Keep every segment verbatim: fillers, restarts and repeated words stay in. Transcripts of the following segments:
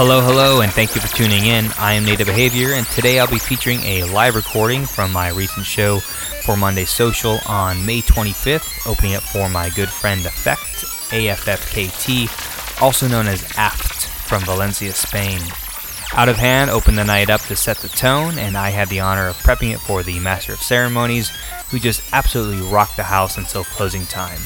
Hello, hello, and thank you for tuning in. I am Native Behavior, and today I'll be featuring a live recording from my recent show for Monday Social on May twenty-fifth, opening up for my good friend Effect, A F F K T, also known as A F T, from Valencia, Spain. Out of Hand opened the night up to set the tone, and I had the honor of prepping it for the Master of Ceremonies, who just absolutely rocked the house until closing time.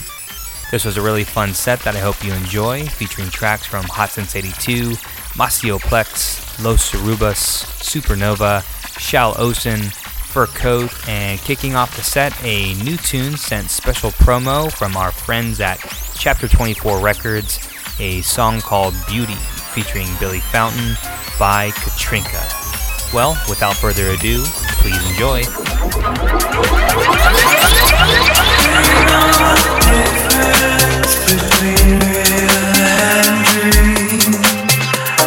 This was a really fun set that I hope you enjoy, featuring tracks from Hot Since eighty-two, Maceo Plex, Los Suruba, Supernova, Shall Ocin, Fur Coat, and kicking off the set, a new tune sent special promo from our friends at Chapter twenty-four Records, a song called Beauty, featuring Billy Fountain by Katrinka. Well, without further ado, please enjoy. Between real and dream,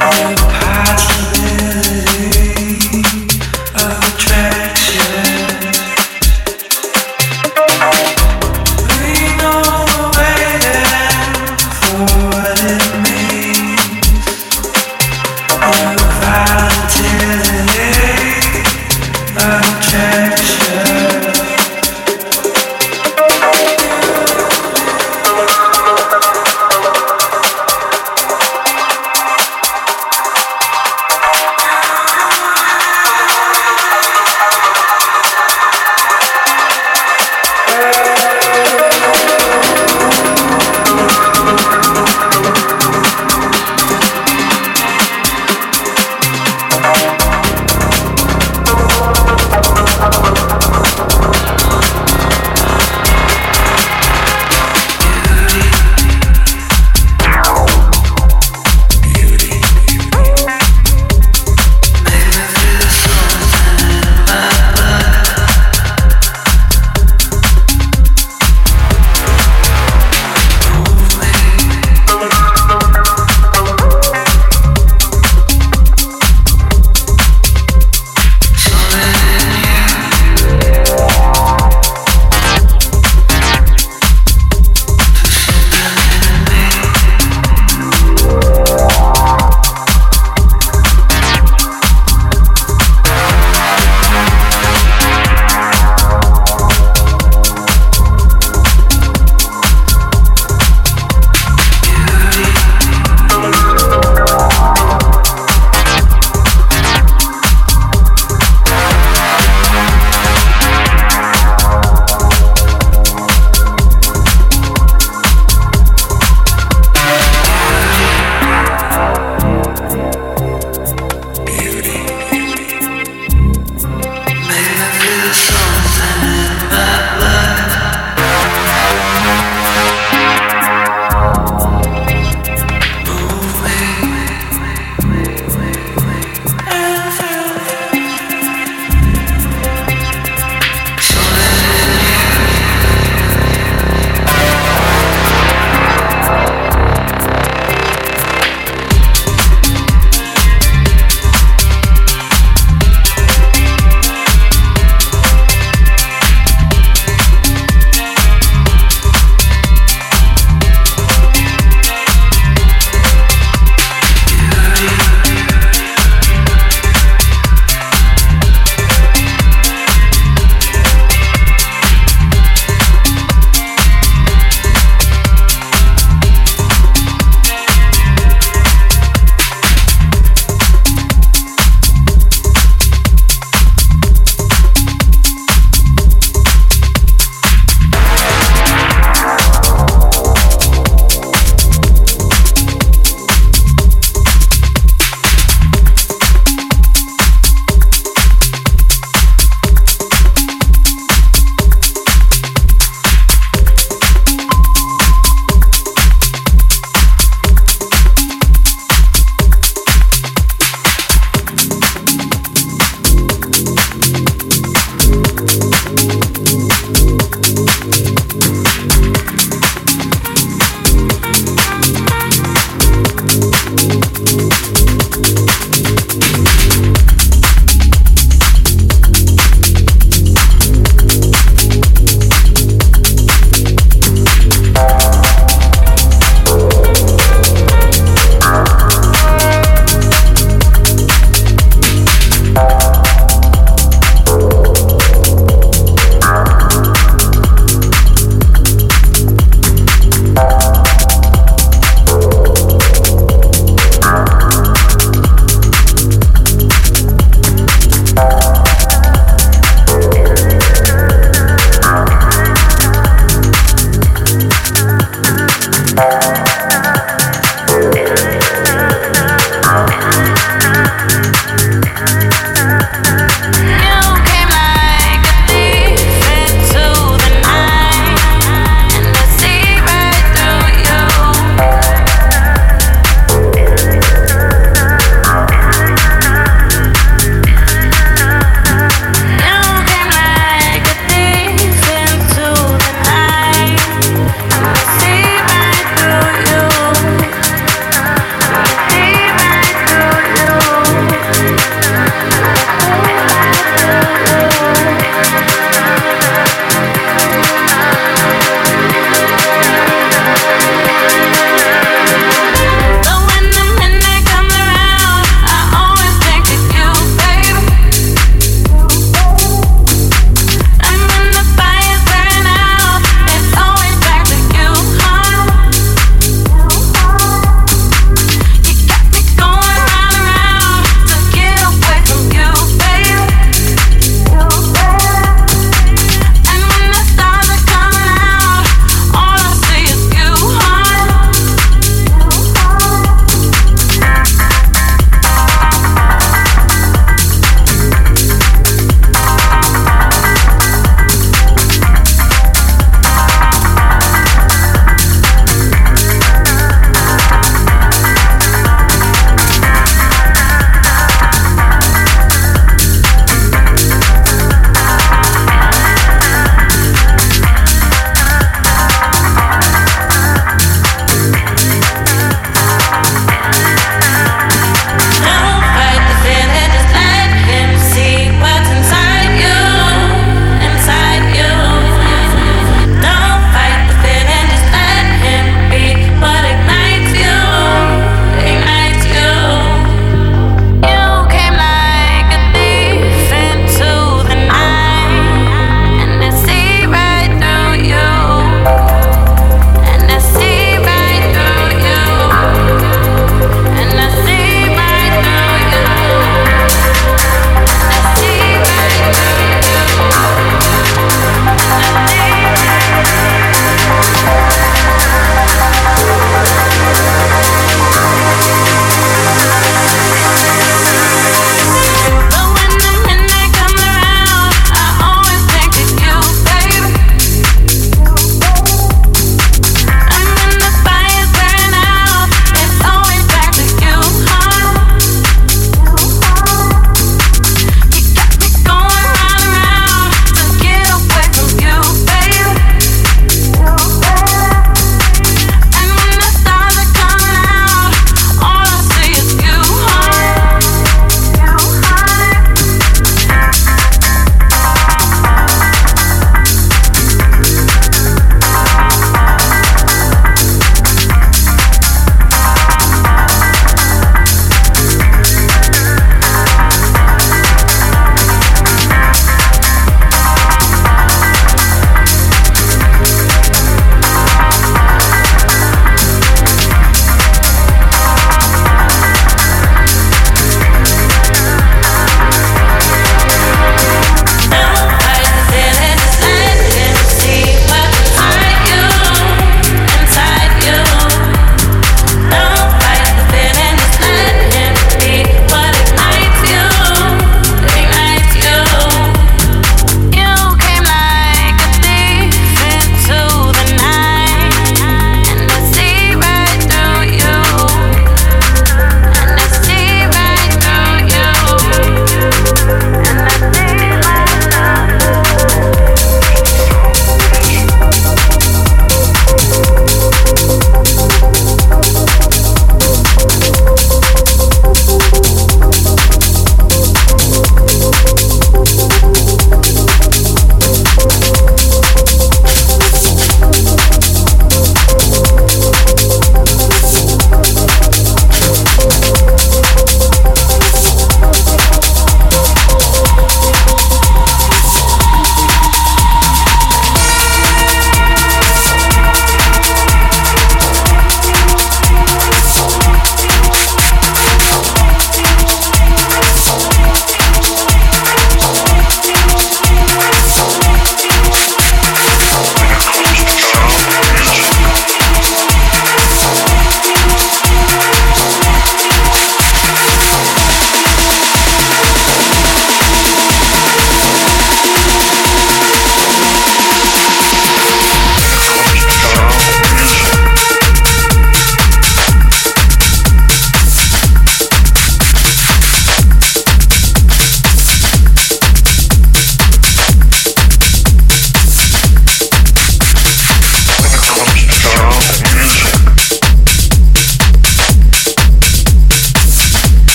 all the possibility of attraction. We know the way down for what it means. All the volatility of attraction.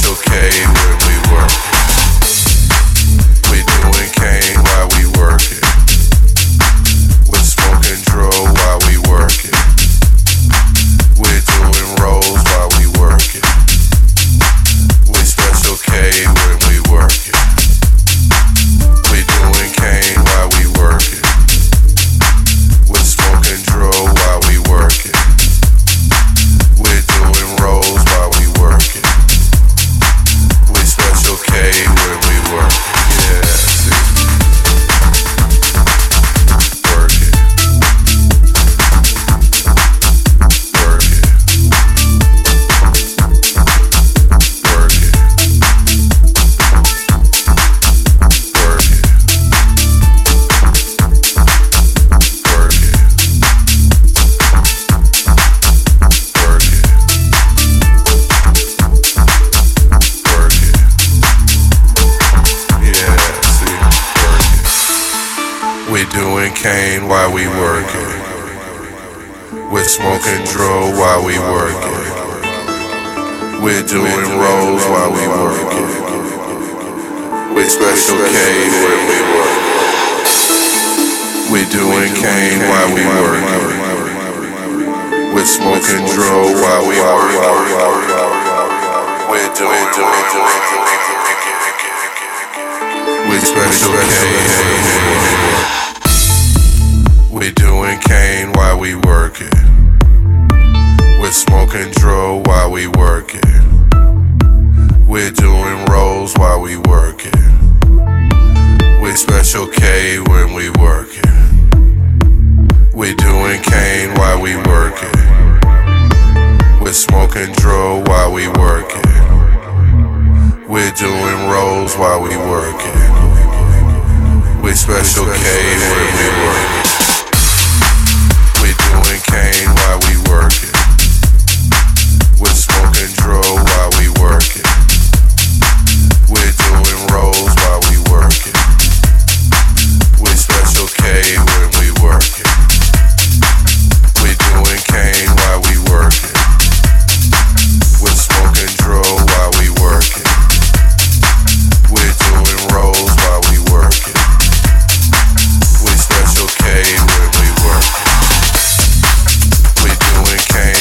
Okay. doing cane while we working. We're smoking dro while we working. We're doing rolls while we working. We're special cane when we work. We're doing cane while we working. We're smoking dro while we working. We're doing doing doing. We're special cane. We're doing cane while we working. We're smoking dro while we working. We're doing rolls while we working. We're special K when we working. We're doing cane while we working. We're smoking dro while we working. We're doing rolls while we working. We're special K when we working. We're doing cane while we working. We're smoking dro while we working. We're doing rolls while we working. We're special K when we working. We're doing cane while we working. We're smoking dro while we working. We're doing rolls while we working. We're special K when we working. We're doing K.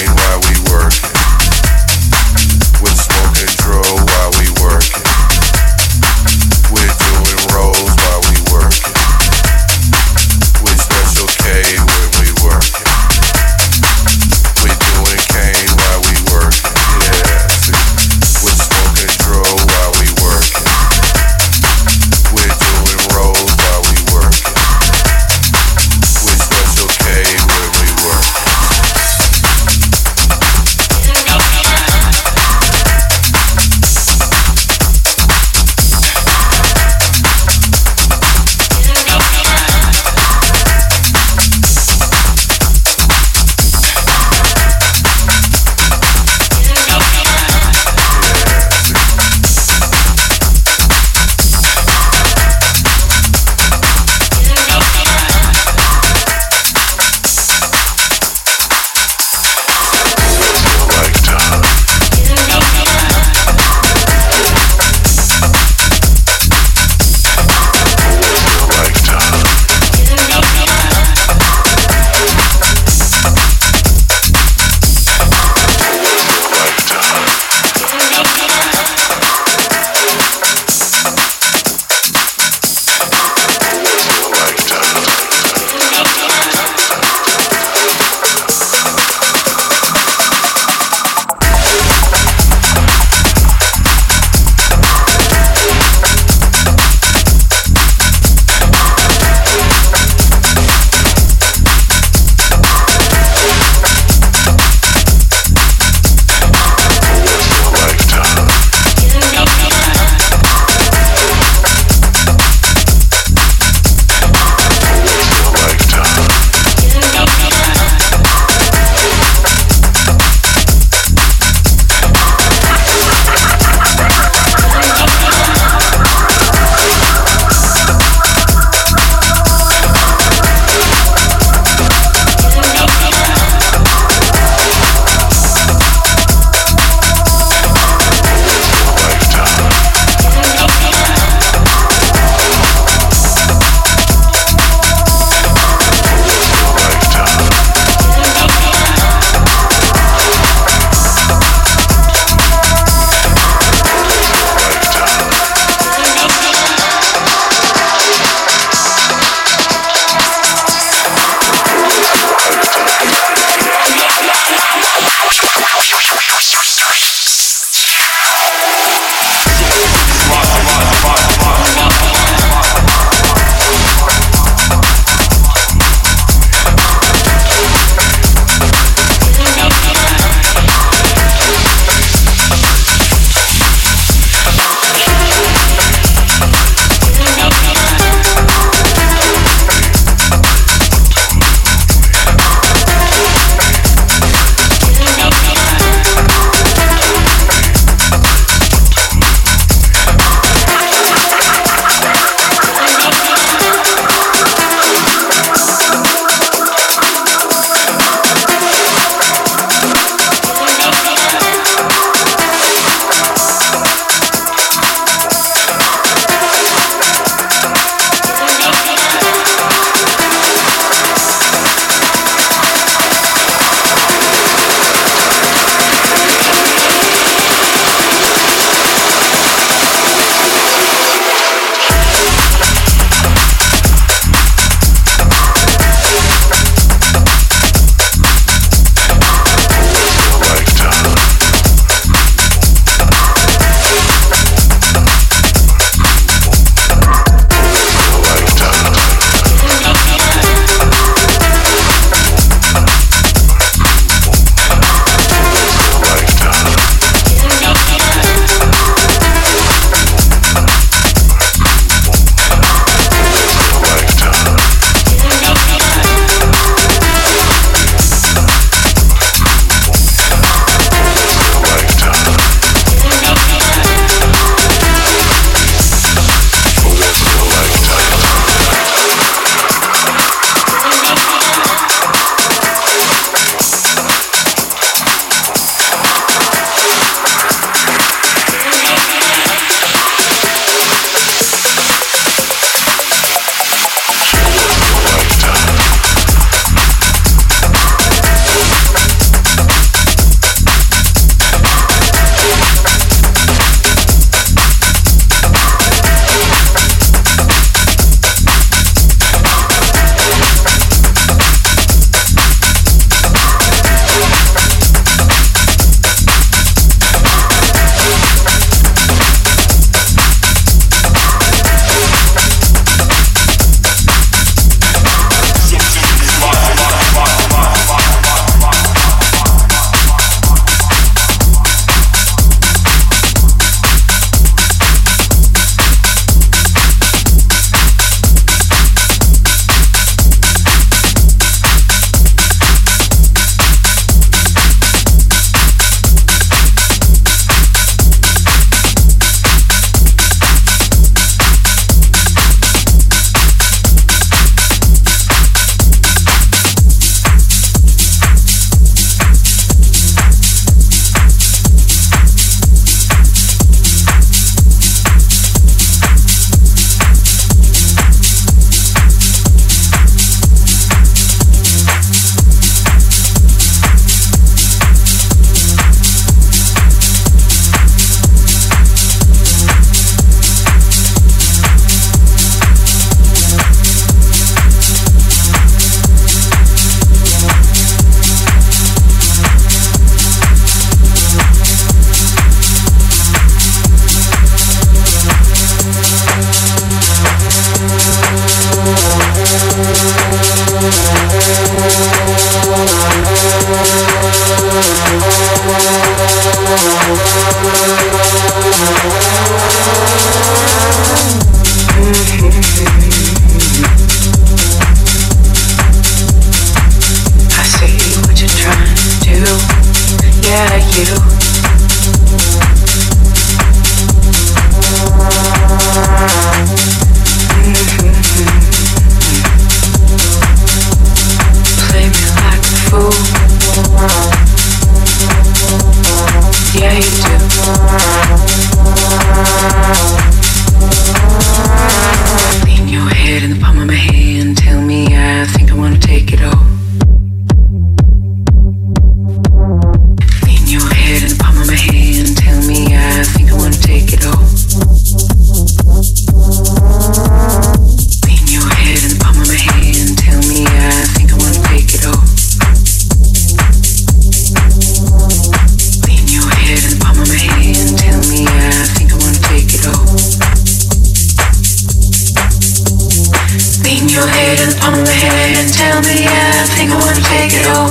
Put your palm on my head and tell me I think I wanna take it all.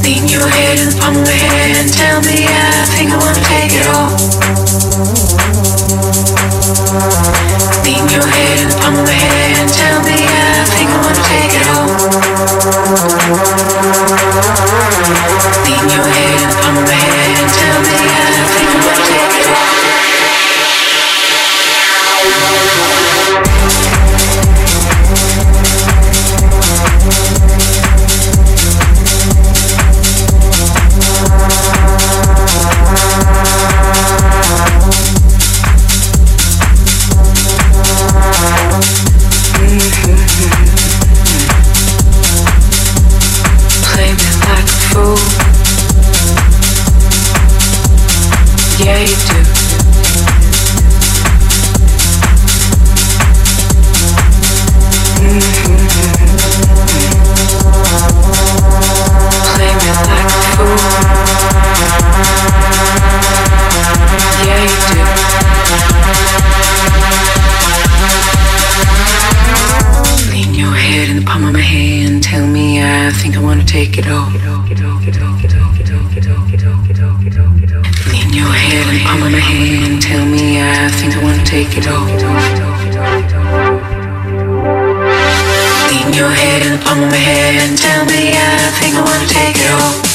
Lean your head in the palm of my head and tell me I think I wanna take it all. Lean your head in the palm of my head and tell me I think I wanna take it all. Lean your head in the palm of my head and tell me I think I wanna take it all. Take it all. Lean your head and palm on my hand and tell me I think I wanna take it all. Lean your head and palm on my hand and tell me I think I wanna take it all.